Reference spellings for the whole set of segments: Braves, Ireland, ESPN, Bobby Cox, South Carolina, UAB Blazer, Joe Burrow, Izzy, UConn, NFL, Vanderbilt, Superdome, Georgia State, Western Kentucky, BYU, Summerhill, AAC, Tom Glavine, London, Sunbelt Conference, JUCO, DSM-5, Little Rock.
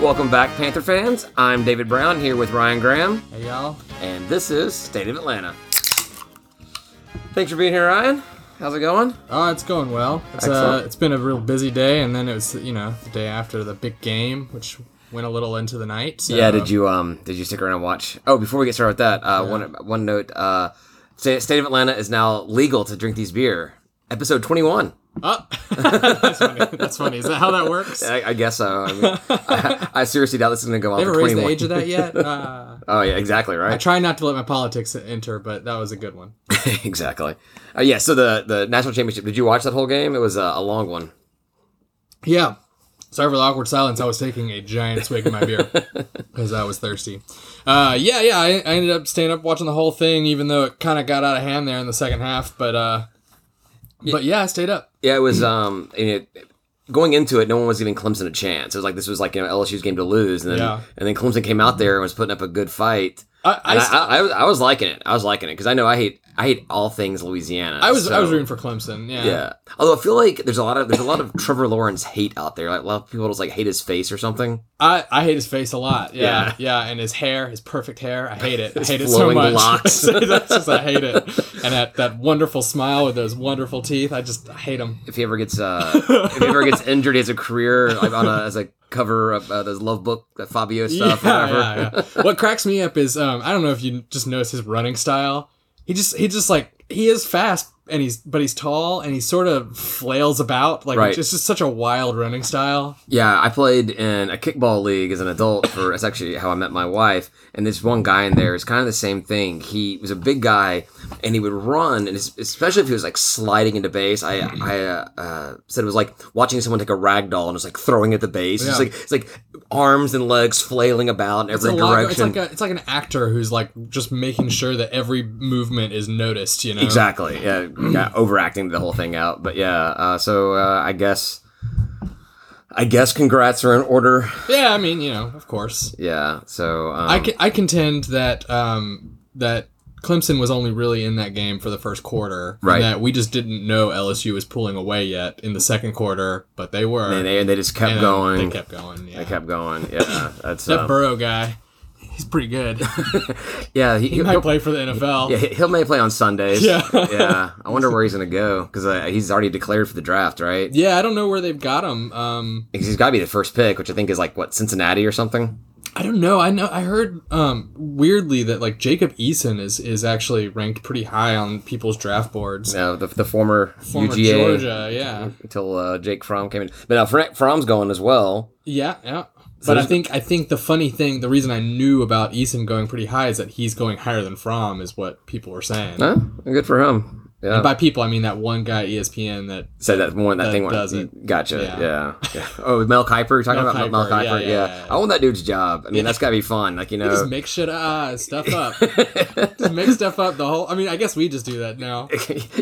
Welcome back, Panther fans. I'm David Brown here with Ryan Graham. Hey, y'all. And this is State of Atlanta. Thanks for being here, Ryan. How's it going? Oh, it's going well. It's been a real busy day, and then it was, the day after the big game, which went a little into the night. So. Yeah, did you stick around and watch? Oh, before we get started with that, one note. State of Atlanta is now legal to drink these beer. Episode 21. Oh, that's funny. Is that how that works? I guess so. I mean, I seriously doubt this is going to go on for 21. They haven't raised the age of that yet? Oh, yeah, exactly, right? I try not to let my politics enter, but that was a good one. Exactly. So the national championship, did you watch that whole game? It was a long one. Yeah. Sorry for the awkward silence. I was taking a giant swig of my beer because I was thirsty. I ended up staying up watching the whole thing, even though it kind of got out of hand there in the second half, but I stayed up. Yeah, it was going into it, no one was giving Clemson a chance. It was like this was like LSU's game to lose, and then Clemson came out there and was putting up a good fight. I was liking it. I was liking it because I know I hate all things Louisiana. I was rooting for Clemson. Yeah. Although I feel like there's a lot of Trevor Lawrence hate out there. Like a lot of people just hate his face or something. I hate his face a lot. Yeah. And his hair, his perfect hair. I hate it. I hate it so much. Locks. That's just, I hate it. And that wonderful smile with those wonderful teeth. I hate him. If he ever gets injured, he has a career as a cover of those Love Book, that Fabio stuff. Yeah. What cracks me up is I don't know if you just notice his running style. He is fast, and he's tall, and he sort of flails about. It's just such a wild running style. Yeah, I played in a kickball league as an adult. That's actually how I met my wife. And this one guy in there is kind of the same thing. He was a big guy, and he would run, and especially if he was sliding into base. I said it was like watching someone take a rag doll and was throwing at the base. Yeah. It's like arms and legs flailing about in every direction. It's like an actor who's just making sure that every movement is noticed. Exactly. Yeah, overacting the whole thing out, but I guess congrats are in order. Yeah, I mean, of course. Yeah, so I contend that Clemson was only really in that game for the first quarter. Right. And that we just didn't know LSU was pulling away yet in the second quarter, but they were. And they just kept going. They kept going. Yeah. They kept going. Yeah, that's that Burrow guy. He's pretty good. Yeah, he might play for the NFL. Yeah, he'll may play on Sundays. Yeah, yeah. I wonder where he's gonna go because he's already declared for the draft, right? Yeah, I don't know where they've got him. He's got to be the first pick, which I think is Cincinnati or something. I don't know. I heard weirdly that Jacob Eason is actually ranked pretty high on people's draft boards. No, the former UGA Georgia, yeah. Until Jake Fromm came in, but now Fromm's going as well. Yeah. So but I think the funny thing, the reason I knew about Eason going pretty high is that he's going higher than Fromm is what people were saying. Huh? Good for him. Yeah. And by people, I mean that one guy at ESPN that said that thing does it. Gotcha. Yeah. Oh, Mel Kiper. You're talking about Mel Kiper. Yeah. I want that dude's job. I mean, that's got to be fun. He just make shit stuff up. Just make stuff up the whole. I mean, I guess we just do that now.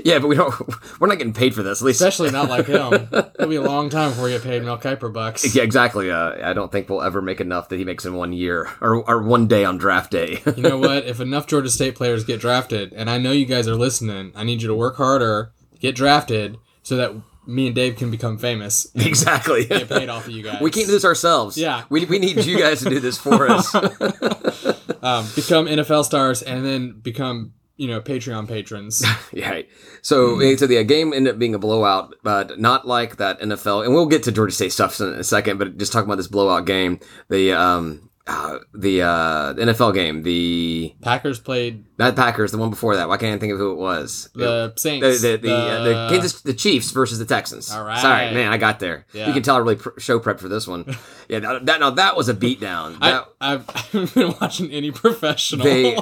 Yeah, but we're not getting paid for this. At least, especially not like him. It'll be a long time before we get paid Mel Kiper bucks. Yeah, exactly. I don't think we'll ever make enough that he makes in 1 year or one day on draft day. You know what? If enough Georgia State players get drafted, and I know you guys are listening, I need you to work harder, get drafted, so that me and Dave can become famous. Exactly. Get paid off of you guys. We can't do this ourselves. Yeah. We need you guys to do this for us. Become NFL stars and then become, Patreon patrons. Yeah. So the game ended up being a blowout, but not like that NFL. And we'll get to Georgia State stuff in a second, but just talking about this blowout game, the NFL game, the Packers played. Not Packers, the one before that. Why can't I think of who it was? The Saints, the Chiefs versus the Texans. All right, sorry, man, I got there. Yeah. You can tell I really show prep for this one. Yeah, that was a beatdown. I haven't been watching any professional. They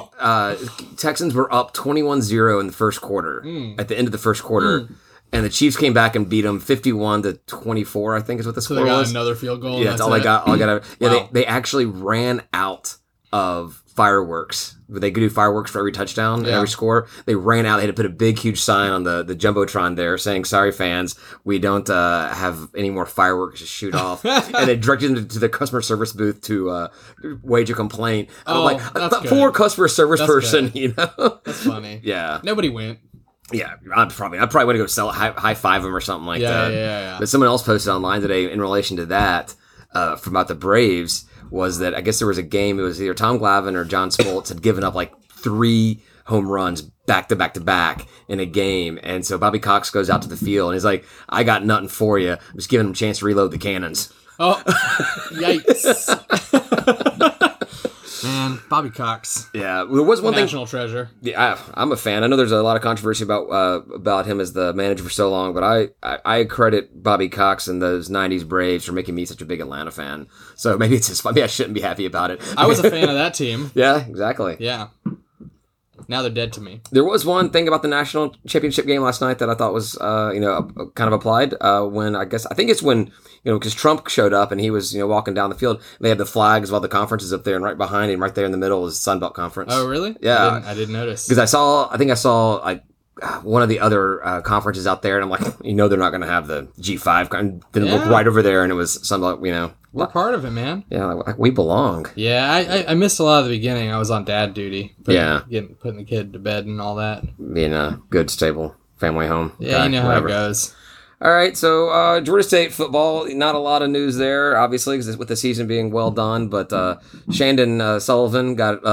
Texans were up 21-0 in the first quarter. At the end of the first quarter. And the Chiefs came back and beat them 51-24, I think is what the score was. So they got another field goal. Yeah, that's all they got. Yeah, wow. They actually ran out of fireworks. They could do fireworks for every touchdown and every score. They ran out. They had to put a big, huge sign on the Jumbotron there saying, "Sorry, fans, we don't have any more fireworks to shoot off." And they directed them to the customer service booth to wage a complaint. Poor customer service person, That's funny. Yeah. Nobody went. Yeah, I probably want to go high five them or something like that. Yeah. But someone else posted online today in relation to that. from about the Braves was that I guess there was a game. It was either Tom Glavine or John Smoltz had given up like 3 home runs back to back to back in a game. And so Bobby Cox goes out to the field and he's like, I got nothing for you. I'm just giving him a chance to reload the cannons. Oh, yikes. Man, Bobby Cox. Yeah. There was one national treasure. Yeah, I'm a fan. I know there's a lot of controversy about him as the manager for so long, but I credit Bobby Cox and those 90s Braves for making me such a big Atlanta fan. So maybe it's just funny. I shouldn't be happy about it. I was a fan of that team. Yeah, exactly. Yeah. Now they're dead to me. There was one thing about the national championship game last night that I thought was, kind of applied because Trump showed up and he was, walking down the field. They had the flags of all the conferences up there, and right behind him, right there in the middle, is Sunbelt Conference. Oh, really? Yeah, I didn't notice because I think I saw one of the other conferences out there, and I'm like, they're not going to have the G5. And then look right over there, and it was Sunbelt. We're part of it, man. Yeah, we belong. Yeah, I missed a lot of the beginning. I was on dad duty. Putting the kid to bed and all that. Being a good, stable family home. Yeah, guy, whatever. How it goes. All right, so Georgia State football, not a lot of news there, obviously, with the season being well done. But Shandon Sullivan got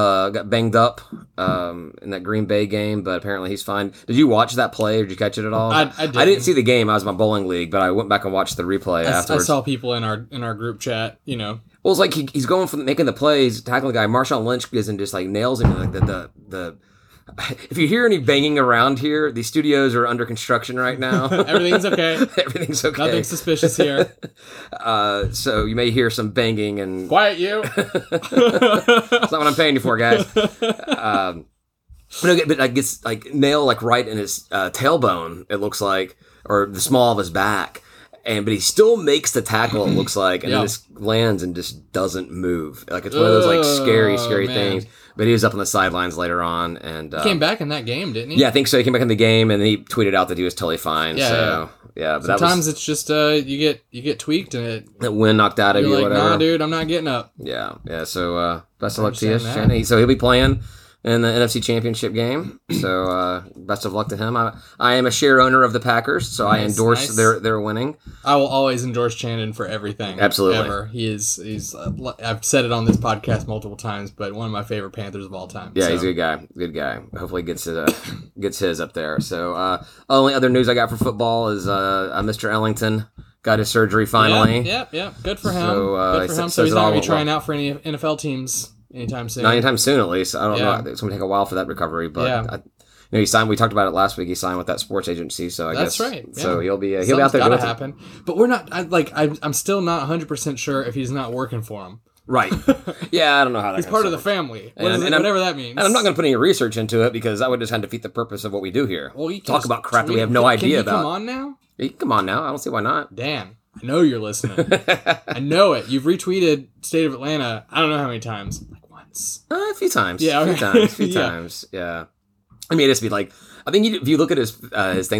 banged up in that Green Bay game, but apparently he's fine. Did you watch that play or did you catch it at all? I didn't see the game. I was in my bowling league, but I went back and watched the replay afterwards. I saw people in our group chat, Well, it's like he's going from making the plays, tackling the guy. Marshawn Lynch gives him just like nails him like the If you hear any banging around here, the studios are under construction right now. Everything's okay. Everything's okay. Nothing suspicious here. So you may hear some banging and... Quiet you. That's not what I'm paying you for, guys. But I guess nail right in his tailbone, it looks like, or the small of his back. But he still makes the tackle, it looks like, and then just lands and just doesn't move. It's one of those scary things. But he was up on the sidelines later on, and he came back in that game, didn't he? Yeah, I think so. He came back in the game, and he tweeted out that he was totally fine. Yeah, so, yeah. But sometimes it's just you get tweaked, and that wind knocked out of you. Like, whatever. Nah, dude, I'm not getting up. Yeah, yeah. So best of luck to you, Shannon. So he'll be playing in the NFC Championship game. So best of luck to him. I am a share owner of the Packers, so nice, I endorse their winning. I will always endorse Shandon for everything. Absolutely. Ever. He's I've said it on this podcast multiple times, but one of my favorite Panthers of all time. Yeah, so. He's a good guy. Good guy. Hopefully gets his up there. So only other news I got for football is Mr. Ellington got his surgery finally. Yep. Good for him. So he's not going to be trying out for any NFL teams. Anytime soon. Not anytime soon, at least. I don't know. It's going to take a while for that recovery, but he signed. We talked about it last week. He signed with that sports agency, so that's right. Yeah. So he'll be out there. Got to happen. But we're not. I'm still not 100% sure if he's not working for him. Right. Yeah, I don't know how that He's part of the family. Whatever that means. And I'm not going to put any research into it because that would just defeat the purpose of what we do here. Well, you can talk about crap that we have no idea about. Come on now. He can come on now. I don't see why not. Dan, I know you're listening. I know it. You've retweeted State of Atlanta. I don't know how many times. A few times. Yeah, okay. a few times. Yeah. I mean, it has to be I think if you look at his thing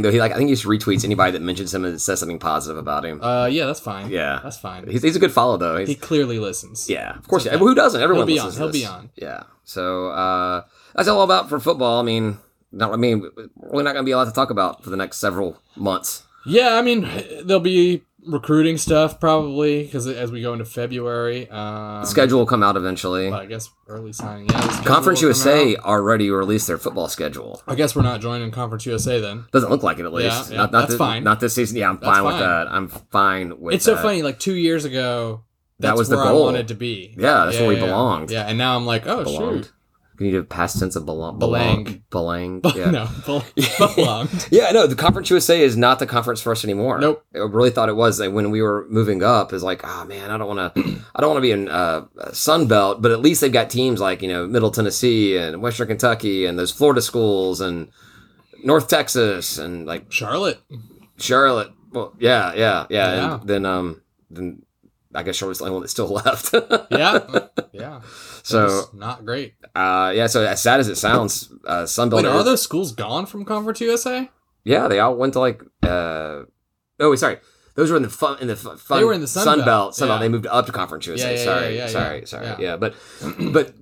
though, I think he just retweets anybody that mentions him and says something positive about him. Yeah, that's fine. Yeah, that's fine. He's a good follow though. He clearly listens. Yeah, of course. Okay. Who doesn't? Everyone listens. He'll be on. Yeah. So that's all about for football. I mean, we're not going to be a lot to talk about for the next several months. Yeah, I mean, there'll be recruiting stuff probably because as we go into February, the schedule will come out eventually. But I guess early signing. Yeah, Conference USA already released their football schedule. I guess we're not joining Conference USA then. Doesn't look like it at least. Yeah, that's fine. Not this season. Yeah, I'm fine with that. It's so funny. 2 years ago, that was the goal I wanted to be. Yeah, that's where we belonged. Yeah, and now I'm like, oh shoot. You need a past tense of belonged. Yeah. Belonged. Yeah, no, the Conference USA is not the conference for us anymore. Nope. I really thought it was. When we were moving up, is I don't want to be in Sun Belt, but at least they've got teams Middle Tennessee and Western Kentucky and those Florida schools and North Texas and Charlotte. Well, yeah. And then I guess Charlotte's the only one that's still left. Yeah. So not great. So as sad as it sounds, Sunbelt. Wait, are those schools gone from Conference USA? Yeah, they all went to those were in the fun. They were in the Sunbelt. Sunbelt. Yeah. They moved up to Conference USA. Sorry. Yeah, but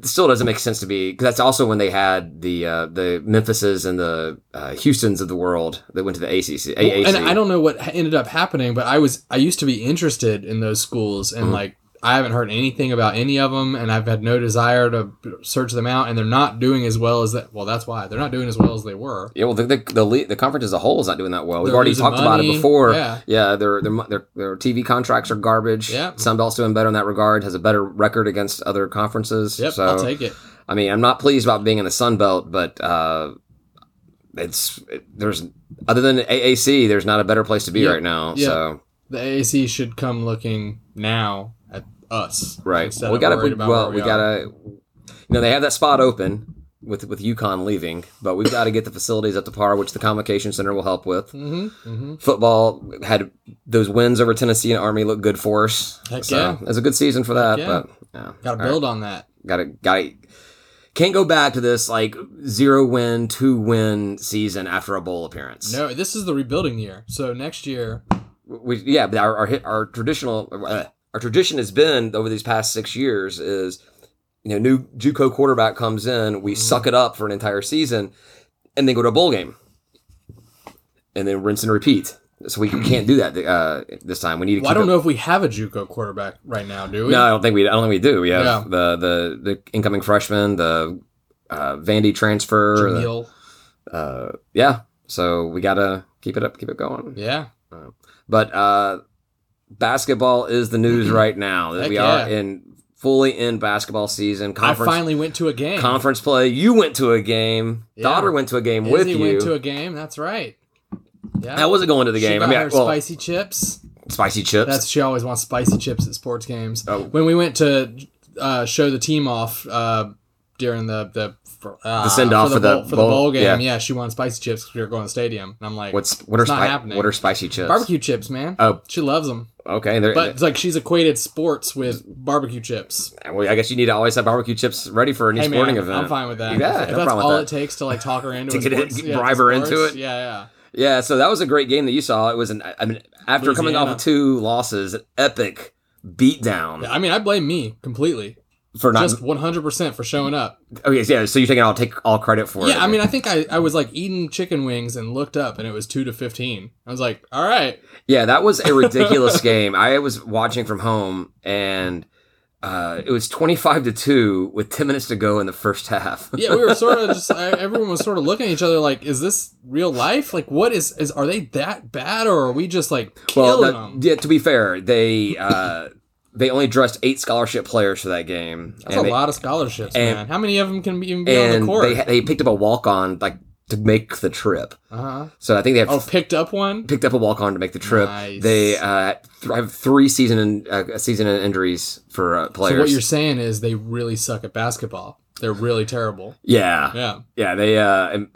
still doesn't make sense to be because that's also when they had the Memphises and the Houstons of the world that went to the AAC. And I don't know what ended up happening, but I used to be interested in those schools and I haven't heard anything about any of them, and I've had no desire to search them out. And they're not doing as well as that. Well, that's why they're not doing as well as they were. Yeah, well, the conference as a whole is not doing that well. We've already talked about it before. Yeah, their TV contracts are garbage. Yeah, Sunbelt's doing better in that regard. Has a better record against other conferences. Yep, so, I'll take it. I mean, I'm not pleased about being in the Sunbelt, but there's other than AAC, there's not a better place to be right now. Yeah. So the AAC should come looking now. Us, right? Well, we gotta. You know, they have that spot open with UConn leaving, but we've got to get the facilities up to par, which the Convocation Center will help with. Mm-hmm, mm-hmm. Football had those wins over Tennessee and Army look good for us. It was a good season for that. But gotta build on that. Gotta can't go back to this like 0-win, 2-win season after a bowl appearance. No, this is the rebuilding year. So next year, our traditional. Our tradition has been over these past 6 years is, you know, new JUCO quarterback comes in, we suck it up for an entire season, and then go to a bowl game, and then rinse and repeat. So we can't do that this time. We need. I don't know if we have a JUCO quarterback right now, do we? No, I don't think we do. We have the incoming freshman, the Vandy transfer. So we gotta keep it up, keep it going. Yeah, but. Basketball is the news right now. Heck, we are fully in basketball season. Conference, I finally went to a game. Conference play. You went to a game. Yeah. Daughter went to a game Izzy with you. Izzy went to a game. That's right. Yeah. I wasn't going to the game. She got her spicy chips. Spicy chips. She always wants spicy chips at sports games. Oh. When we went to show the team off during the send off for the bowl game. Yeah, she wanted spicy chips because we were going to the stadium, and I'm like, "What are spicy chips? Barbecue chips, man. Oh, she loves them. Okay, but it's like she's equated sports with barbecue chips. Well, I guess you need to always have barbecue chips ready for any sporting event. I'm fine with that. Yeah, if that's all it takes to like talk her into bribe her into it. Yeah. Yeah, so that was a great game that you saw. It was after Louisiana, coming off of 2 losses, an epic beatdown. Yeah, I mean, I blame me completely. For not, just 100% for showing up. Okay, yeah. So you're thinking I'll take all credit for it. Yeah, I mean, I think I was like eating chicken wings and looked up, and it was 2-15. I was like, all right. Yeah, that was a ridiculous game. I was watching from home, and it was 25-2 with 10 minutes to go in the first half. Yeah, we were sort of just everyone was sort of looking at each other like, "Is this real life? Like, what is? Are they that bad, or are we just like killing them?" Yeah, to be fair, they. They only dressed 8 scholarship players for that game. That's a lot of scholarships, man. How many of them can even be on the court? They picked up a walk-on like to make the trip. Uh-huh. So I think they have... picked up one? Picked up a walk-on to make the trip. Nice. They have 3 season-end injuries for players. So what you're saying is they really suck at basketball. They're really terrible. Yeah. Yeah. Yeah, they...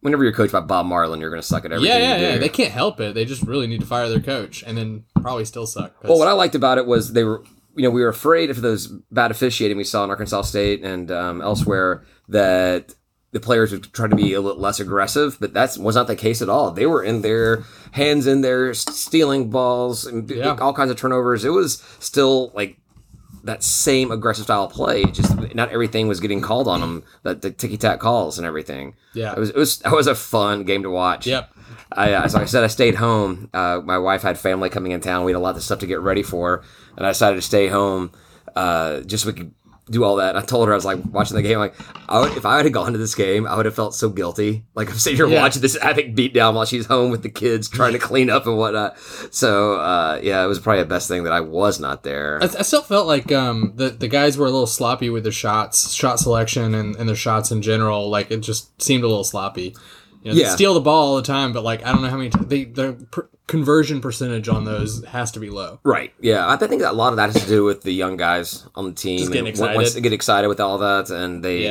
whenever you're coached by Bob Marlin, you're going to suck at everything you do. They can't help it. They just really need to fire their coach and then probably still suck. Well, what I liked about it was we were afraid of those bad officiating we saw in Arkansas State and elsewhere that the players would try to be a little less aggressive, but that was not the case at all. They were in their hands in there, stealing balls, and all kinds of turnovers. It was still like that same aggressive style of play, just not everything was getting called on them. The ticky-tack calls and everything. Yeah, it was a fun game to watch. Yep. As I said, I stayed home. My wife had family coming in town. We had a lot of stuff to get ready for, and I decided to stay home just so we could do all that. And I told her I was like watching the game. I'm like, if I had gone to this game, I would have felt so guilty. Like I'm sitting here watching this epic beatdown while she's home with the kids trying to clean up and whatnot. So it was probably the best thing that I was not there. I still felt like the guys were a little sloppy with their shots, shot selection, and their shots in general. Like it just seemed a little sloppy. You know, they steal the ball all the time, but like I don't know how many their conversion percentage on those has to be low. Right. Yeah, I think that a lot of that has to do with the young guys on the team. Just getting excited. Once they get excited with all that, and they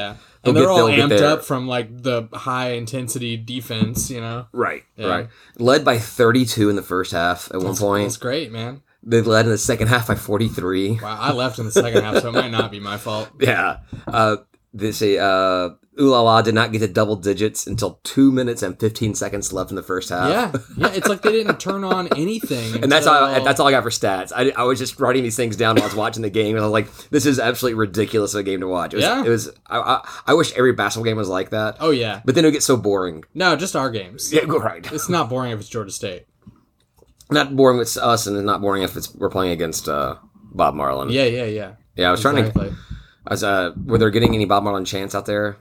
they're all amped up from like the high intensity defense, you know. Right. Yeah. Right. Led by 32 in the first half at one point. That's great, man. They led in the second half by 43. Wow, I left in the second half, so it might not be my fault. Yeah. Ooh La La did not get to double digits until 2 minutes and 15 seconds left in the first half. Yeah, it's like they didn't turn on anything. And that's all I got for stats. I was just writing these things down while I was watching the game, and I was like, "This is absolutely ridiculous of a game to watch." It was. I wish every basketball game was like that. Oh yeah, but then it would get so boring. No, just our games. Yeah, right. It's not boring if it's Georgia State. Not boring if it's us, and it's not boring if we're playing against Bob Marlin. Yeah, I was trying to... were they getting any Bob Marlin chants out there?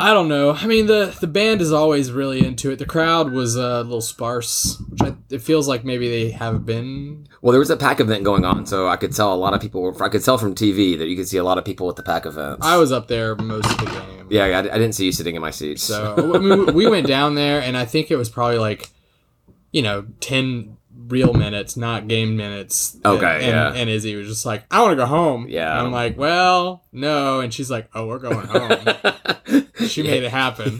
I don't know. I mean, the band is always really into it. The crowd was a little sparse, which it feels like maybe they haven't been. Well, there was a pack event going on, so I could tell a lot of people. I could tell from TV that you could see a lot of people at the pack events. I was up there most of the game. Yeah, I didn't see you sitting in my seat. So I mean, we went down there, and I think it was probably like, 10 real minutes, not game minutes. And Izzy was just like, I want to go home. Yeah. And I'm like, well, no. And she's like, oh, we're going home. She made it happen.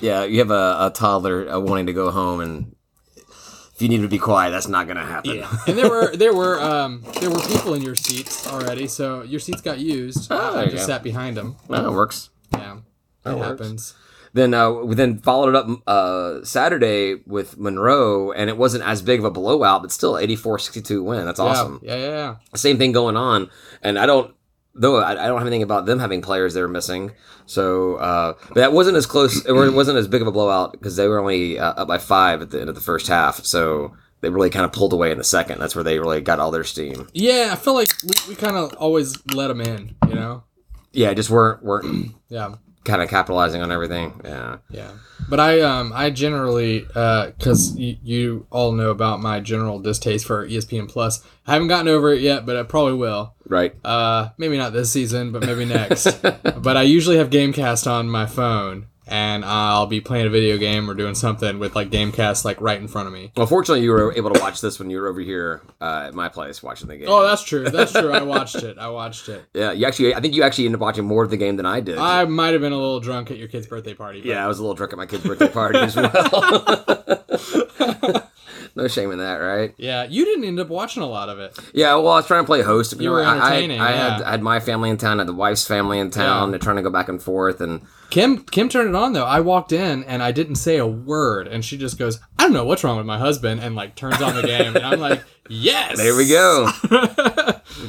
Yeah, you have a toddler wanting to go home, and if you need to be quiet, that's not going to happen. Yeah. And there were people in your seats already, so your seats got used. I just sat behind them. Well, that works. Yeah, that happens. Then we followed it up Saturday with Monroe, and it wasn't as big of a blowout, but still 84-62 win. That's awesome. Yeah. Same thing going on, and I don't have anything about them having players they were missing. So but that wasn't as close, or it wasn't as big of a blowout, because they were only up by 5 at the end of the first half. So they really kind of pulled away in the second. That's where they really got all their steam. Yeah, I feel like we kind of always let them in, Yeah, just weren't yeah, kind of capitalizing on everything. Yeah. But I generally, because you all know about my general distaste for ESPN Plus. I haven't gotten over it yet, but I probably will. Right. Maybe not this season, but maybe next. But I usually have Gamecast on my phone, and I'll be playing a video game or doing something with like Gamecast like right in front of me. Well, fortunately, you were able to watch this when you were over here at my place watching the game. Oh, that's true. I watched it. Yeah, I think you actually ended up watching more of the game than I did. I might have been a little drunk at your kid's birthday party. Yeah, I was a little drunk at my kid's birthday party as well. No shame in that, right? Yeah, you didn't end up watching a lot of it. Yeah, well, I was trying to play host. You were entertaining. I had my family in town, I had the wife's family in town. Yeah. They're trying to go back and forth, and Kim turned it on though. I walked in and I didn't say a word, and she just goes, "I don't know what's wrong with my husband," and like turns on the game, and I'm like, "Yes, there we go."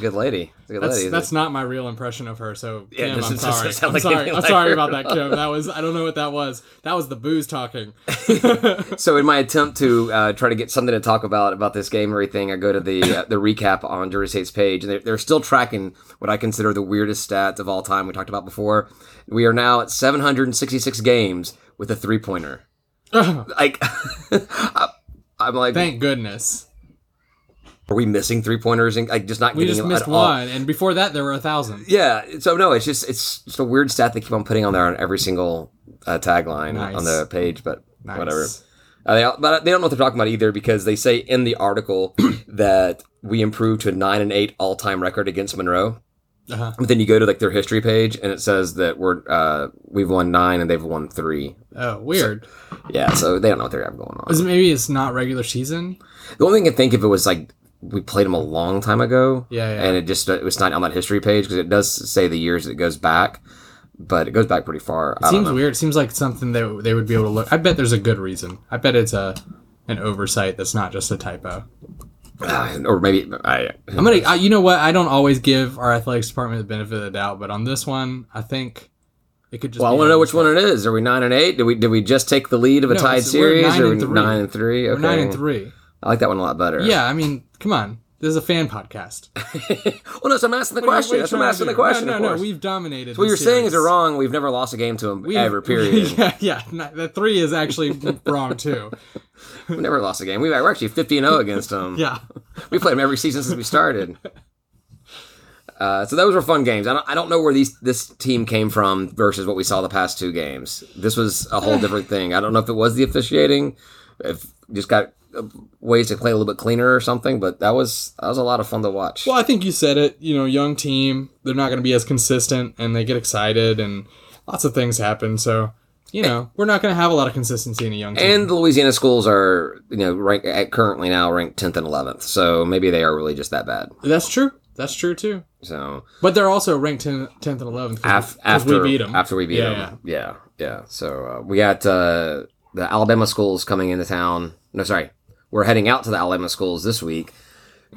Good lady. That's not my real impression of her. So Kim, I'm sorry about that, Kim. I don't know what that was. That was the booze talking. So in my attempt to try to get something to talk about this game or everything, I go to the recap on Georgia State's page, and they're still tracking what I consider the weirdest stats of all time we talked about before. We are now at 766 games with a 3-pointer. Like, I'm like, thank goodness. Are we missing 3-pointers and like just not getting them at all? We just missed one, and before that there were 1,000. Yeah, so no, it's just a weird stat they keep on putting on there on every single tagline on the page, but whatever. But they don't know what they're talking about either, because they say in the article that we improved to a 9-8 all-time record against Monroe. Uh-huh. But then you go to like their history page, and it says that we've won 9 and they've won 3. Oh, weird. So, yeah, so they don't know what they have going on. Maybe it's not regular season. The only thing I could think of it was like, we played them a long time ago, and it was not on that history page, because it does say the years that it goes back, but it goes back pretty far. It seems weird. It seems like something that they would be able to look. I bet there's a good reason. I bet it's an oversight that's not just a typo. Or maybe you know what? I don't always give our athletics department the benefit of the doubt, but on this one, I think. I want to know which one it is. Are we 9-8? Did we just take the lead of a tied series? We're 9-3. Okay. We're 9-3. I like that one a lot better. Yeah, I mean, come on. This is a fan podcast. Well, no, so I'm asking the question. That's what I'm asking the question, of course. No, we've dominated. So what you're saying is wrong. We've never lost a game to them ever, period. Yeah. The 3 is actually wrong, too. We've never lost a game. We're actually 50-0 against them. Yeah. We played them every season since we started. So those were fun games. I don't know where this team came from versus what we saw the past 2 games. This was a whole different thing. I don't know if it was the officiating. If just got ways to play a little bit cleaner or something, but that was a lot of fun to watch. Well, I think you said it, young team, they're not going to be as consistent, and they get excited, and lots of things happen, so we're not going to have a lot of consistency in a young team. And the Louisiana schools are currently now ranked 10th and 11th, so maybe they are really just that bad. That's true too. So, but they're also ranked 10th and 11th after we beat them. After we beat them. So we got the Alabama schools coming into town. No, sorry. We're heading out to the Alabama schools this week.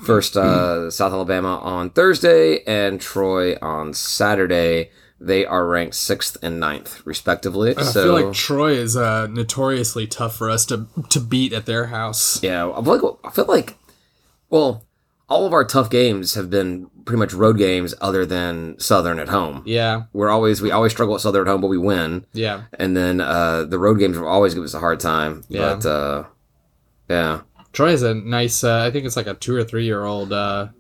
First, South Alabama on Thursday and Troy on Saturday. They are ranked 6th and 9th, respectively. I feel like Troy is notoriously tough for us to beat at their house. Yeah. I feel like, well, all of our tough games have been pretty much road games other than Southern at home. Yeah. We always struggle at Southern at home, but we win. Yeah. And then the road games will always give us a hard time. Yeah. But, yeah. Troy is a nice, I think it's like a 2 or 3 year old, the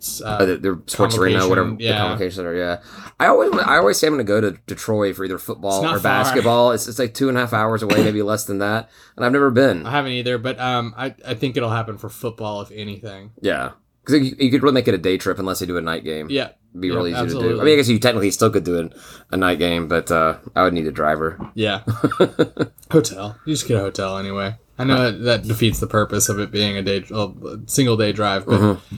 sports arena, whatever, yeah. The convocation center, yeah. I always say I'm going to go to Detroit for either football or basketball. It's like 2.5 hours away, maybe less than that. And I've never been. I haven't either, but I think it'll happen for football, if anything. Yeah. Because you could really make it a day trip unless you do a night game. Yeah. It'd be really easy to do. I mean, I guess you technically still could do a night game, but I would need a driver. Yeah. Hotel. You just get a hotel anyway. I know that defeats the purpose of it being a single day drive, but... Mm-hmm.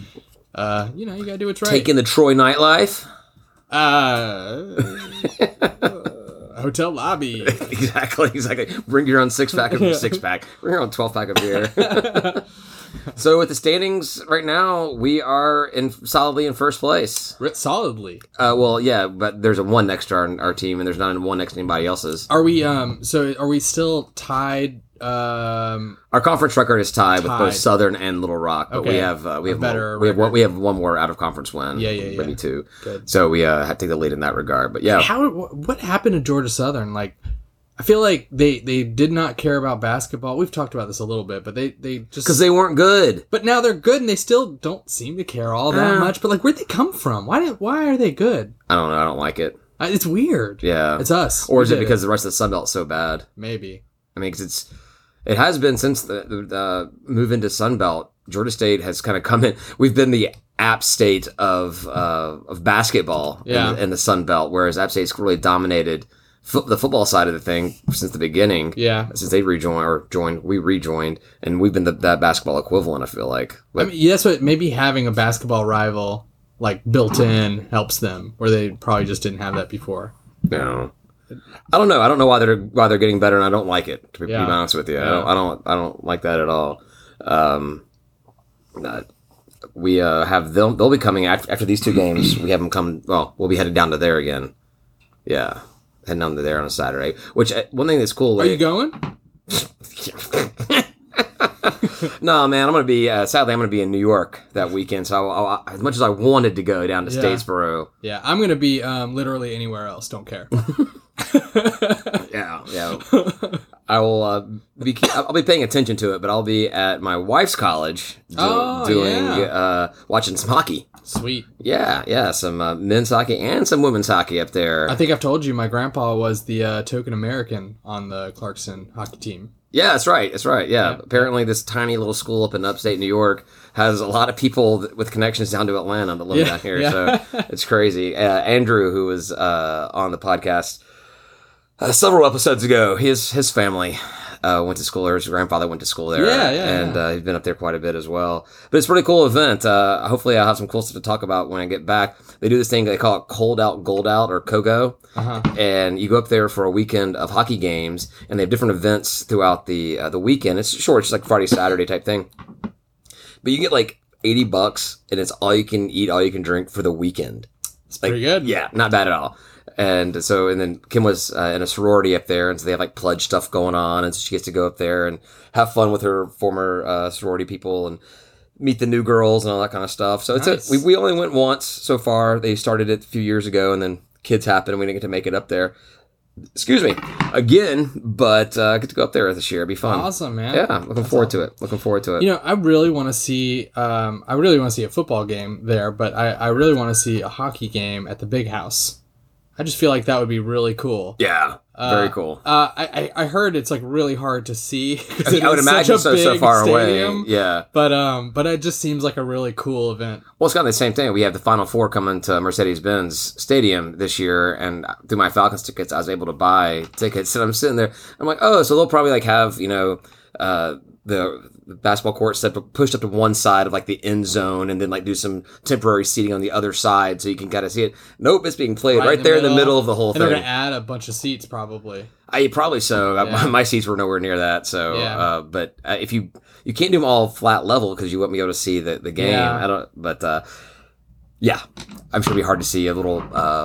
You gotta do what's right. Taking the Troy nightlife? Hotel lobby. Exactly. Bring your own six-pack. Bring your own 12-pack of beer. So with the standings right now, we are solidly in first place. Solidly? Well, yeah, but there's a one next to our team, and there's not a one next to anybody else's. Are we, are we still tied... our conference record is tied with both Southern and Little Rock, but we have one more out of conference win. Yeah. Maybe two. Good. So we had to take the lead in that regard. But yeah, what happened to Georgia Southern? Like, I feel like they did not care about basketball. We've talked about this a little bit, but they just because they weren't good. But now they're good, and they still don't seem to care all that much. But like, where'd they come from? Why are they good? I don't know. I don't like it. It's weird. Yeah, it's us. Or is it because the rest of the Sunbelt's so bad? Maybe. I mean, because It has been since the move into Sunbelt. Georgia State has kind of come in. We've been the App State of basketball in the Sunbelt, whereas App State's really dominated the football side of the thing since the beginning. Yeah, since they rejoined, and we've been that basketball equivalent. I feel like. But, I mean, that's what maybe having a basketball rival like built in helps them, where they probably just didn't have that before. No. I don't know. I don't know why they're getting better, and I don't like it. To be honest with you, I don't like that at all. We have them. They'll be coming after these two games. We have them come. Well, we'll be headed down to there again. Yeah, heading down to there on a Saturday. Which one thing that's cool. Are you going? No, man. I'm gonna be. Sadly, I'm gonna be in New York that weekend. So I'll, as much as I wanted to go down to Statesboro, I'm gonna be literally anywhere else. Don't care. Yeah. I will I'll be paying attention to it, but I'll be at my wife's college watching some hockey. Sweet. Yeah, some men's hockey and some women's hockey up there. I think I've told you my grandpa was the token American on the Clarkson hockey team. Yeah, that's right. Yeah, apparently this tiny little school up in upstate New York has a lot of people with connections down to Atlanta that live down here, so it's crazy. Andrew, who was on the podcast... several episodes ago, his family went to school there. His grandfather went to school there. Yeah. And he's been up there quite a bit as well. But it's a pretty cool event. Hopefully I'll have some cool stuff to talk about when I get back. They do this thing they call it Cold Out Gold Out, or COGO. Uh-huh. And you go up there for a weekend of hockey games, and they have different events throughout the weekend. It's short. It's like Friday, Saturday type thing. But you get like $80, and it's all you can eat, all you can drink for the weekend. It's pretty good. Yeah, not bad at all. And so, and then Kim was in a sorority up there, and so they have like pledge stuff going on, and so she gets to go up there and have fun with her former sorority people and meet the new girls and all that kind of stuff. So nice. It's we only went once so far. They started it a few years ago, and then kids happened, and we didn't get to make it up there. Excuse me, again, but I get to go up there this year. It'd be fun. Awesome, man. Yeah, Looking forward to it. You know, I really want to see. I really want to see a football game there, but I really want to see a hockey game at the Big House. I just feel like that would be really cool. Yeah, very cool. I heard it's like really hard to see. I would imagine so far stadium, away. Yeah, but it just seems like a really cool event. Well, it's kind of the same thing. We have the Final Four coming to Mercedes-Benz Stadium this year, and through my Falcons tickets, I was able to buy tickets. And I'm sitting there, I'm like, oh, so they'll probably like have the basketball court set pushed up to one side of like the end zone, and then like do some temporary seating on the other side so you can kind of see it. Nope, it's being played right there in the middle of the whole thing. They're going to add a bunch of seats probably. Probably so. Yeah. My seats were nowhere near that. So, but if you can't do them all flat level because you wouldn't be able to see the game. Yeah. I'm sure it'd be hard to see a little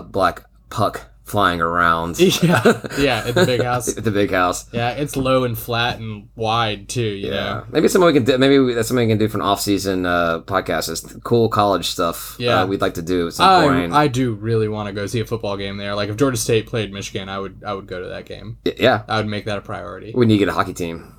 black puck flying around. Yeah, at the Big House. At the Big House. Yeah, it's low and flat and wide too. You know? Maybe something we can do. Maybe that's something we can do for an off-season podcast. Is cool college stuff. Yeah, we'd like to do at some point. I do really want to go see a football game there. Like if Georgia State played Michigan, I would go to that game. Yeah, I would make that a priority. We need to get a hockey team.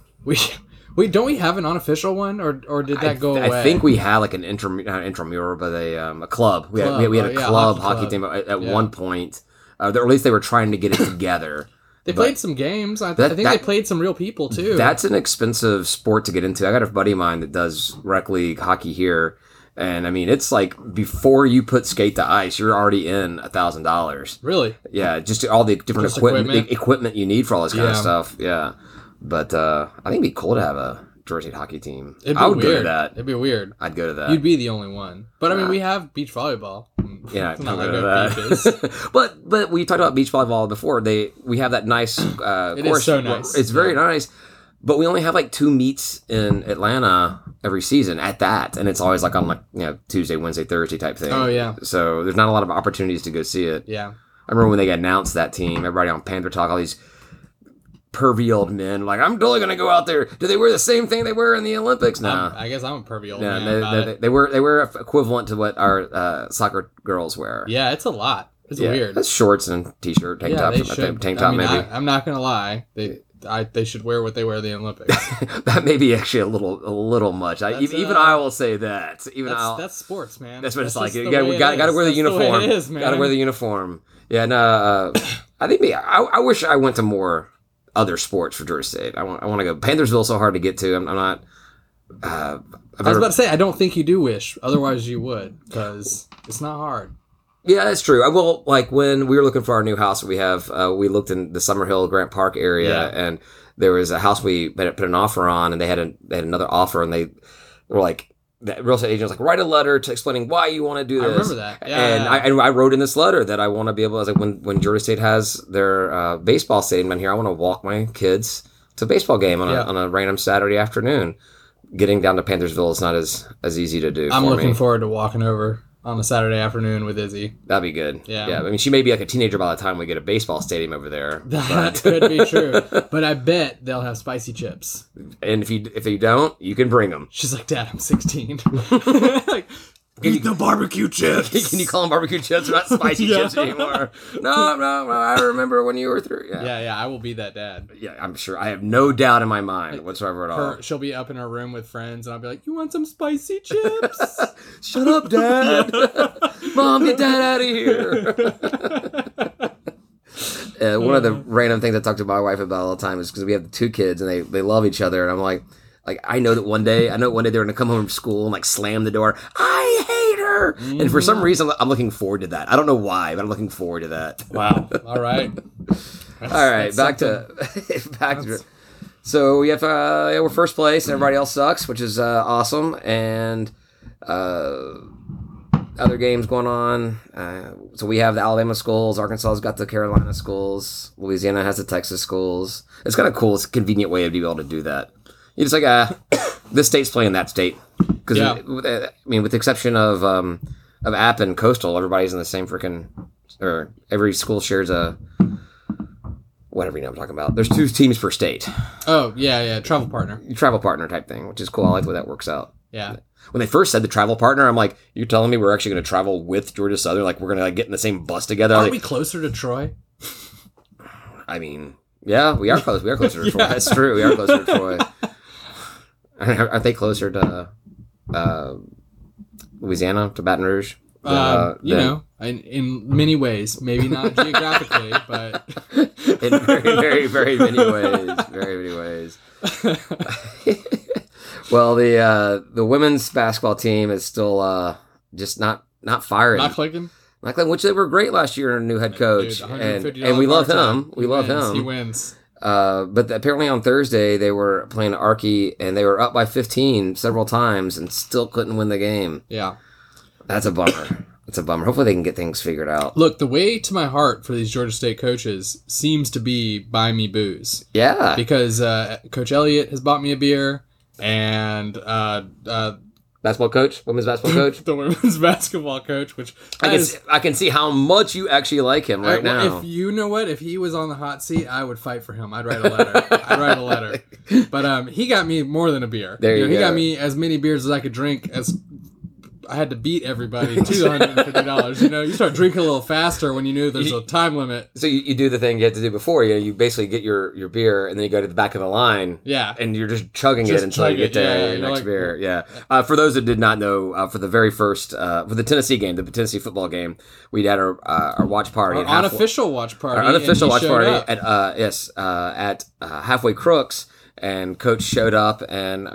Don't we have an unofficial one, or did that go away? I think we had like an intramural, but a club. We had a club hockey team at one point. Or at least they were trying to get it together. They played some games. I think they played some real people, too. That's an expensive sport to get into. I got a buddy of mine that does rec league hockey here. And, I mean, it's like before you put skate to ice, you're already in $1,000. Really? Yeah, just all the different equipment you need for all this kind of stuff. Yeah. But I think it'd be cool to have a Georgia State hockey team. I would go to that. It'd be weird. I'd go to that. You'd be the only one. But, I mean, we have beach volleyball. Yeah, not like that. but we talked about beach volleyball before. We have that nice course. It is so nice. It's very nice. But we only have like two meets in Atlanta every season at that, and it's always like on Tuesday, Wednesday, Thursday type thing. Oh yeah. So there's not a lot of opportunities to go see it. Yeah. I remember when they announced that team, everybody on Panther Talk, all these pervy old men, like, I'm totally gonna go out there. Do they wear the same thing they wear in the Olympics? No, I guess I'm a pervy old man. They were equivalent to what our soccer girls wear. Yeah, it's a lot. It's weird. That's shorts and t-shirt, tank top. I mean, maybe. I'm not gonna lie. They should wear what they wear at the Olympics. That may be actually a little much. Even I will say that. That's sports, man. That's what it's like. You gotta wear the uniform. The way it is, man. Gotta wear the uniform. Yeah, no. I think I wish I went to more other sports for Georgia State. I want to go. Panthersville is so hard to get to. I'm not. I was about to say, I don't think you do wish. Otherwise, you would, because it's not hard. Yeah, that's true. When we were looking for our new house, we looked in the Summerhill Grant Park area, and there was a house we put an offer on, and they had another offer, and they were like, that real estate agent was like, write a letter to explaining why you want to do this. I remember that. Yeah, I wrote in this letter that I want to be able, I was like, when Georgia State has their baseball stadium in here, I want to walk my kids to a baseball game on a random Saturday afternoon. Getting down to Panthersville is not as easy to do. I'm looking forward to walking over on a Saturday afternoon with Izzy. That'd be good. Yeah. Yeah. I mean, she may be like a teenager by the time we get a baseball stadium over there. That could be true. But I bet they'll have spicy chips. And if you don't, you can bring them. She's like, Dad, I'm 16. Like, eat the barbecue chips. Can you call them barbecue chips? They're not spicy chips anymore. No. I remember when you were three. Yeah. I will be that dad. Yeah, I'm sure. I have no doubt in my mind whatsoever at all. She'll be up in her room with friends, and I'll be like, "You want some spicy chips? Shut up, Dad. Mom, get Dad out of here." One of the random things I talk to my wife about all the time is because we have two kids and they love each other, and I'm like. Like, I know that one day they're going to come home from school and, like, slam the door. I hate her! Mm-hmm. And for some reason, I'm looking forward to that. I don't know why, but I'm looking forward to that. Wow. All right. Back to... So, we have... we're first place, and everybody else sucks, which is awesome. And other games going on. So, we have the Alabama schools. Arkansas's got the Carolina schools. Louisiana has the Texas schools. It's kind of cool. It's a convenient way to be able to do that. You're just like, this state's playing that state. Because, I mean, with the exception of App and Coastal, everybody's in the same freaking... Or every school shares a... Whatever you know I'm talking about. There's two teams per state. Oh, yeah. Travel partner type thing, which is cool. I like the way that works out. Yeah. When they first said the travel partner, I'm like, you're telling me we're actually going to travel with Georgia Southern? Like, we're going to get in the same bus together? Aren't we closer to Troy? I mean, yeah, we are close. We are closer to Troy. That's true. We are closer to Troy. Aren't they closer to Louisiana, to Baton Rouge? In many ways. Maybe not geographically, but... In very, very, very many ways. Very many ways. Well, the women's basketball team is still just not firing. Not clicking? Not clicking, which they were great last year under a new head coach. Dude, and we love him. He wins. But apparently on Thursday, they were playing Arky, and they were up by 15 several times and still couldn't win the game. Yeah. That's a bummer. Hopefully they can get things figured out. Look, the way to my heart for these Georgia State coaches seems to be buy me booze. Yeah. Because Coach Elliott has bought me a beer, and basketball coach, women's basketball coach, the women's basketball coach. Which I can see how much you actually like him right now. If you know what, if he was on the hot seat, I would fight for him. I'd write a letter. But he got me more than a beer. He got me as many beers as I could drink as. I had to beat everybody to $150. You know, you start drinking a little faster when you knew there's a time limit. So you do the thing you had to do before. You know, you basically get your beer and then you go to the back of the line. Yeah. And you're just chugging it until you get to your next beer. Yeah. For those that did not know, for the very first, for the Tennessee game, the Tennessee football game, we'd had our watch party. Our unofficial watch party. At Halfway Crooks. And Coach showed up and...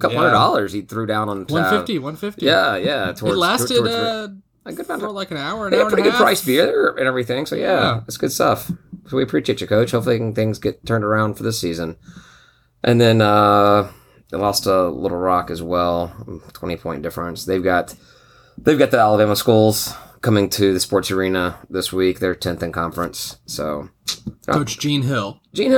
$200 he threw down on $150. Yeah. It lasted a good amount for like an hour. An hour pretty and good price beer and everything. So yeah, it's good stuff. So we appreciate you, Coach. Hopefully things get turned around for this season. And then they lost to Little Rock as well, 20-point difference. They've got the Alabama schools coming to the sports arena this week. They're 10th in conference. So Coach Gene Hill, Gene.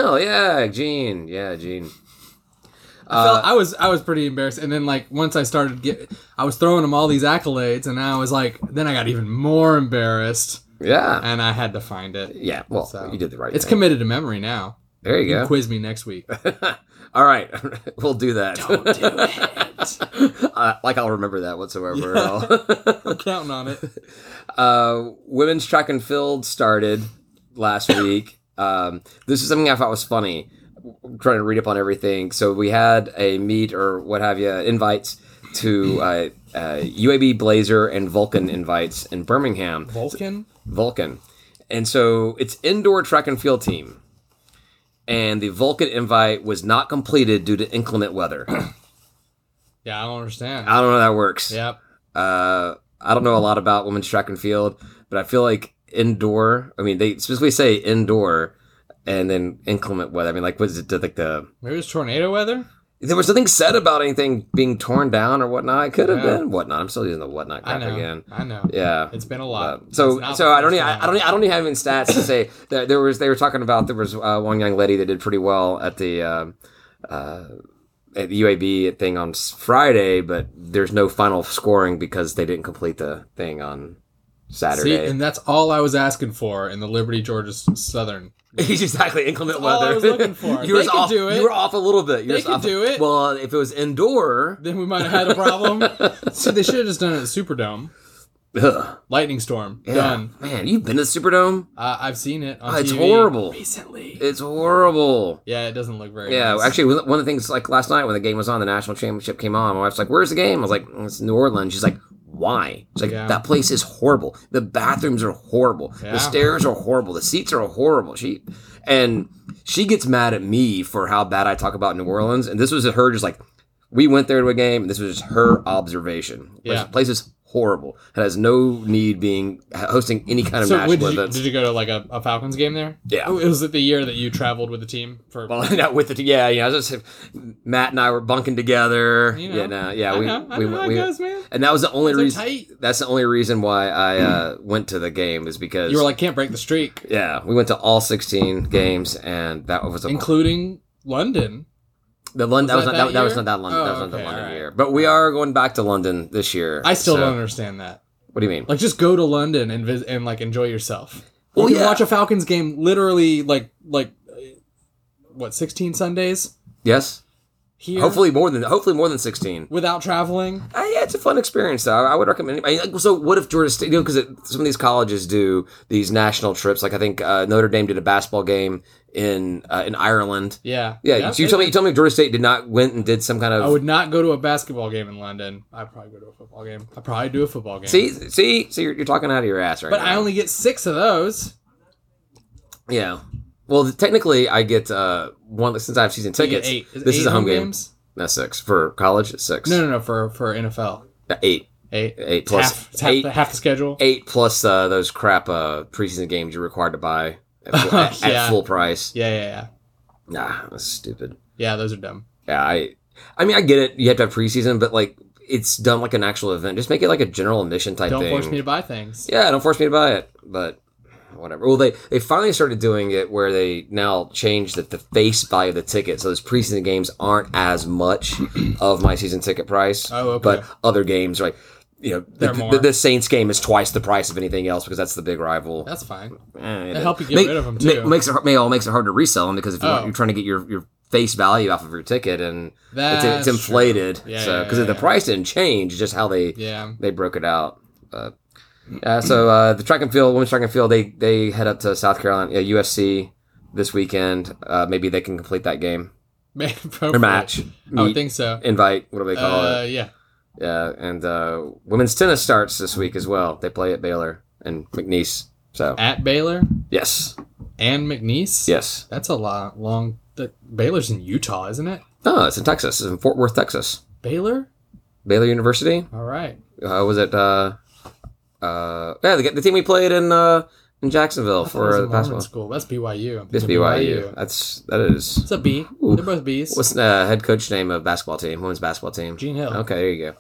I was pretty embarrassed, and then once I started I was throwing him all these accolades, and I was then I got even more embarrassed. Yeah, and I had to find it. Yeah, well, so you did the right thing. It's committed to memory now. There you go. Quiz me next week. All right, we'll do that. Don't do it. I'll remember that whatsoever at all. I'm counting on it. Women's track and field started last week. This is something I thought was funny. Trying to read up on everything. So we had a meet or what have you, invites to UAB Blazer and Vulcan invites in Birmingham. Vulcan. And so it's indoor track and field team. And the Vulcan invite was not completed due to inclement weather. Yeah, I don't understand. I don't know how that works. Yep. I don't know a lot about women's track and field, but I feel like indoor, I mean, they specifically say indoor. And then inclement weather. I mean, was it the... Maybe it was tornado weather? There was nothing said about anything being torn down or whatnot. It could have been whatnot. I'm still using the whatnot crap again. I know. Yeah. It's been a lot. So I don't even have any stats to say. They were talking about there was one young lady that did pretty well at the UAB thing on Friday, but there's no final scoring because they didn't complete the thing on Saturday. See, and that's all I was asking for in the Liberty, Georgia Southern. Exactly, inclement weather. I was looking for. You could do it. You were off a little bit. They could do it. Well, if it was indoor, then we might have had a problem. See, they should have just done it at Superdome. Ugh. Lightning storm. Yeah. Done. Man, you've been to Superdome? I've seen it on TV. It's horrible. Recently. It's horrible. Yeah, it doesn't look very nice. Yeah, actually, one of the things, last night when the game was on, the national championship came on, my wife's like, where's the game? I was like, it's New Orleans. She's like, why? It's that place is horrible. The bathrooms are horrible. Yeah. The stairs are horrible. The seats are horrible. She gets mad at me for how bad I talk about New Orleans. And this was her just we went there to a game. And this was just her observation. Yeah. The place is horrible. It has no need hosting any kind of match with it. Did you go to a Falcons game there? Yeah. Oh, was it the year that you traveled with the team? Not with the team. Yeah, I was just Matt and I were bunking together. We know how it goes, man. And that was the only reason. That's the only reason why I went to the game is because you were can't break the streak. Yeah, we went to all 16 games, and that was including London. That was not that London year. But we are going back to London this year. I still don't understand that. What do you mean? Just go to London and visit and enjoy yourself. Well, you can watch a Falcons game literally 16 Sundays? Yes. Here? Hopefully more than 16 without traveling. It's a fun experience though. I would recommend. So what if Georgia State? Because some of these colleges do these national trips. I think Notre Dame did a basketball game in Ireland. Yeah. So you tell me Georgia State did not went and did some kind of. I would not go to a basketball game in London. I'd probably go to a football game. I probably do a football game. See, you're talking out of your ass right now. But I only get 6 of those. Yeah. Well, technically, I get one since I have season tickets. 8. This is a home game. That's 6 for college. It's 6. No. For NFL. 8. 8 plus half the schedule. 8 plus those crap preseason games you're required to buy at full price. Yeah. Nah, that's stupid. Yeah, those are dumb. Yeah, I mean, I get it. You have to have preseason, but it's done like an actual event. Just make it like a general admission type thing. Don't force me to buy things. Yeah, don't force me to buy it, but. whatever. Well, they finally started doing it where they now changed the face value of the ticket. So those preseason games aren't as much of my season ticket price. Oh, okay. But other games, like, you know, the Saints game is twice the price of anything else because that's the big rival. That's fine. It'll help you get rid of them, too. Makes it hard to resell them because if you're trying to get your face value off of your ticket, and it's inflated. True. Yeah, so because the price didn't change, just how they broke it out. So the track and field, women's track and field, they head up to South Carolina, USC this weekend. Maybe they can complete that game. Their match. I would think so. Invite, what do they call it? Yeah. Yeah, and women's tennis starts this week as well. They play at Baylor and McNeese. So at Baylor? Yes. And McNeese? Yes. That's a lot long. Baylor's in Utah, isn't it? No, it's in Texas. It's in Fort Worth, Texas. Baylor? Baylor University. All right. Was it... the team we played in Jacksonville for the basketball school. That's BYU. It's BYU. That is. It's a B. Ooh. They're both Bs. What's the head coach name of basketball team? Women's basketball team. Gene Hill. Okay, there you go.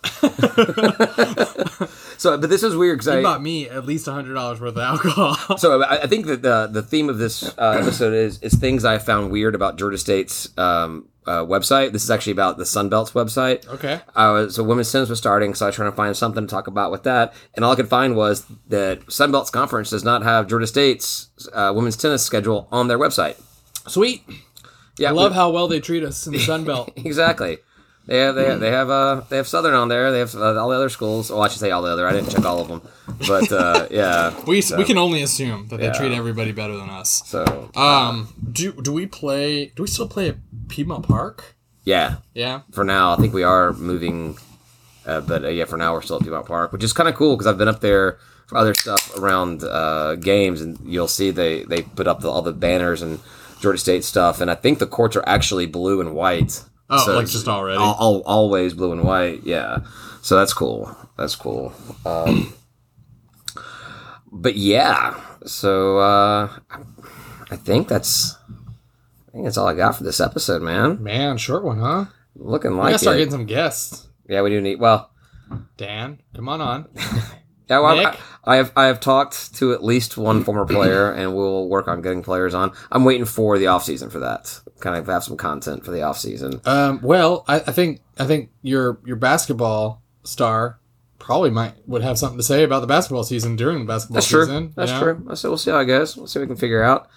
So, but this is weird because he bought me at least $100 worth of alcohol. So I think that the theme of this episode is things I found weird about Georgia State's website. This is actually about the Sunbelt's website. Okay. So women's tennis was starting, so I was trying to find something to talk about with that, and all I could find was that Sunbelt's conference does not have Georgia State's women's tennis schedule on their website. Sweet. Yeah, I love how well they treat us in the Sunbelt. Exactly. They have Southern on there. They have all the other schools. Well, I should say all the other. I didn't check all of them, but we can only assume that they treat everybody better than us. So do we still play at Piedmont Park? Yeah. For now, I think we are moving, but for now we're still at Piedmont Park, which is kind of cool because I've been up there for other stuff around games, and you'll see they put up all the banners and Georgia State stuff, and I think the courts are actually blue and white. Oh, so just already. Always blue and white, yeah. So that's cool. But yeah, so I think that's all I got for this episode, man. Man, short one, huh? Looking like it. We gotta start getting some guests. Yeah, we do need. Well, Dan, come on. Yeah, well, Nick? I have talked to at least one former player, and we'll work on getting players on. I'm waiting for the off season for that. Kind of have some content for the off season. Well, I think your basketball star probably would have something to say about the basketball season during the basketball season. That's true. So we'll see how it goes. We'll see what we can figure out.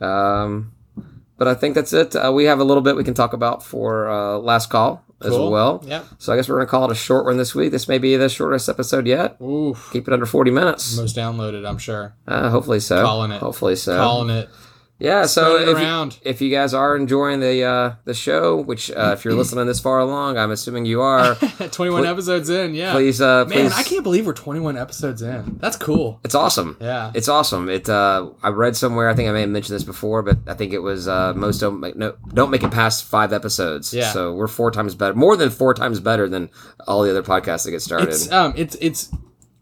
But I think that's it. We have a little bit we can talk about for last call. Cool. As well. Yeah. So I guess we're going to call it a short one this week. This may be the shortest episode yet. Oof. Keep it under 40 minutes. Most downloaded, I'm sure. Hopefully so. Calling it. Yeah, so if you guys are enjoying the show, which if you're listening this far along, I'm assuming you are. 21 episodes in, yeah. Please. Man, I can't believe we're 21 episodes in. That's cool. It's awesome. Yeah. It's awesome. I read somewhere, I think I may have mentioned this before, but I think it was most don't make it past 5 episodes. Yeah. So we're 4 times better, more than 4 times better than all the other podcasts that get started. It's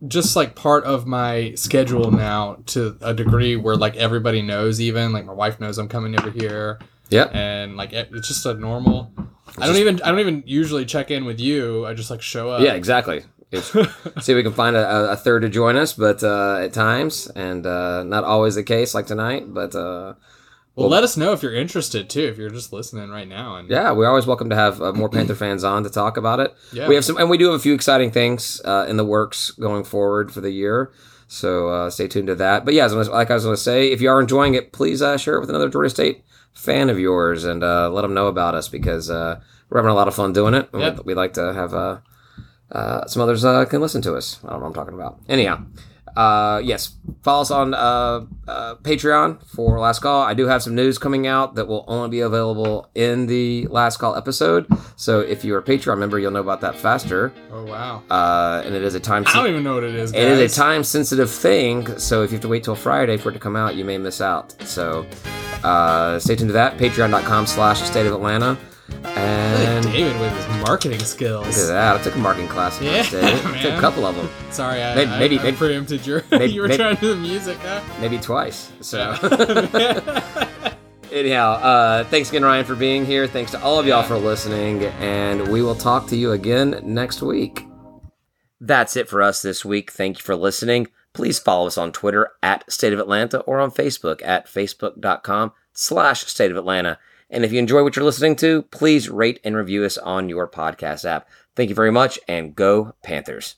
just like part of my schedule now to a degree where like everybody knows, even like my wife knows I'm coming over here. Yeah. And like it's just a normal. I don't even usually check in with you. I just like show up. Yeah, exactly. See if we can find a third to join us, but at times and not always the case like tonight, but well, let us know if you're interested, too, if you're just listening right now. And yeah, we're always welcome to have more Panther fans on to talk about it. Yeah. We do have a few exciting things in the works going forward for the year, so stay tuned to that. But yeah, like I was going to say, if you are enjoying it, please share it with another Georgia State fan of yours and let them know about us because we're having a lot of fun doing it. Yep. We'd like to have some others can listen to us. I don't know what I'm talking about. Anyhow. Yes, follow us on Patreon for Last Call. I do have some news coming out that will only be available in the Last Call episode. So if you're a Patreon member, you'll know about that faster. Oh, wow. And it is a time... I don't even know what it is, guys. It is a time-sensitive thing, so if you have to wait till Friday for it to come out, you may miss out. So stay tuned to that. Patreon.com/State of Atlanta. And David with his marketing skills. Look at that. I took a marketing class. Yeah, I took a couple of them. Sorry, I preempted your... you were trying to do the music, huh? Maybe twice. So, anyhow, thanks again, Ryan, for being here. Thanks to all of y'all for listening. And we will talk to you again next week. That's it for us this week. Thank you for listening. Please follow us on Twitter at State of Atlanta or on Facebook at facebook.com/State of Atlanta. And if you enjoy what you're listening to, please rate and review us on your podcast app. Thank you very much, and go Panthers.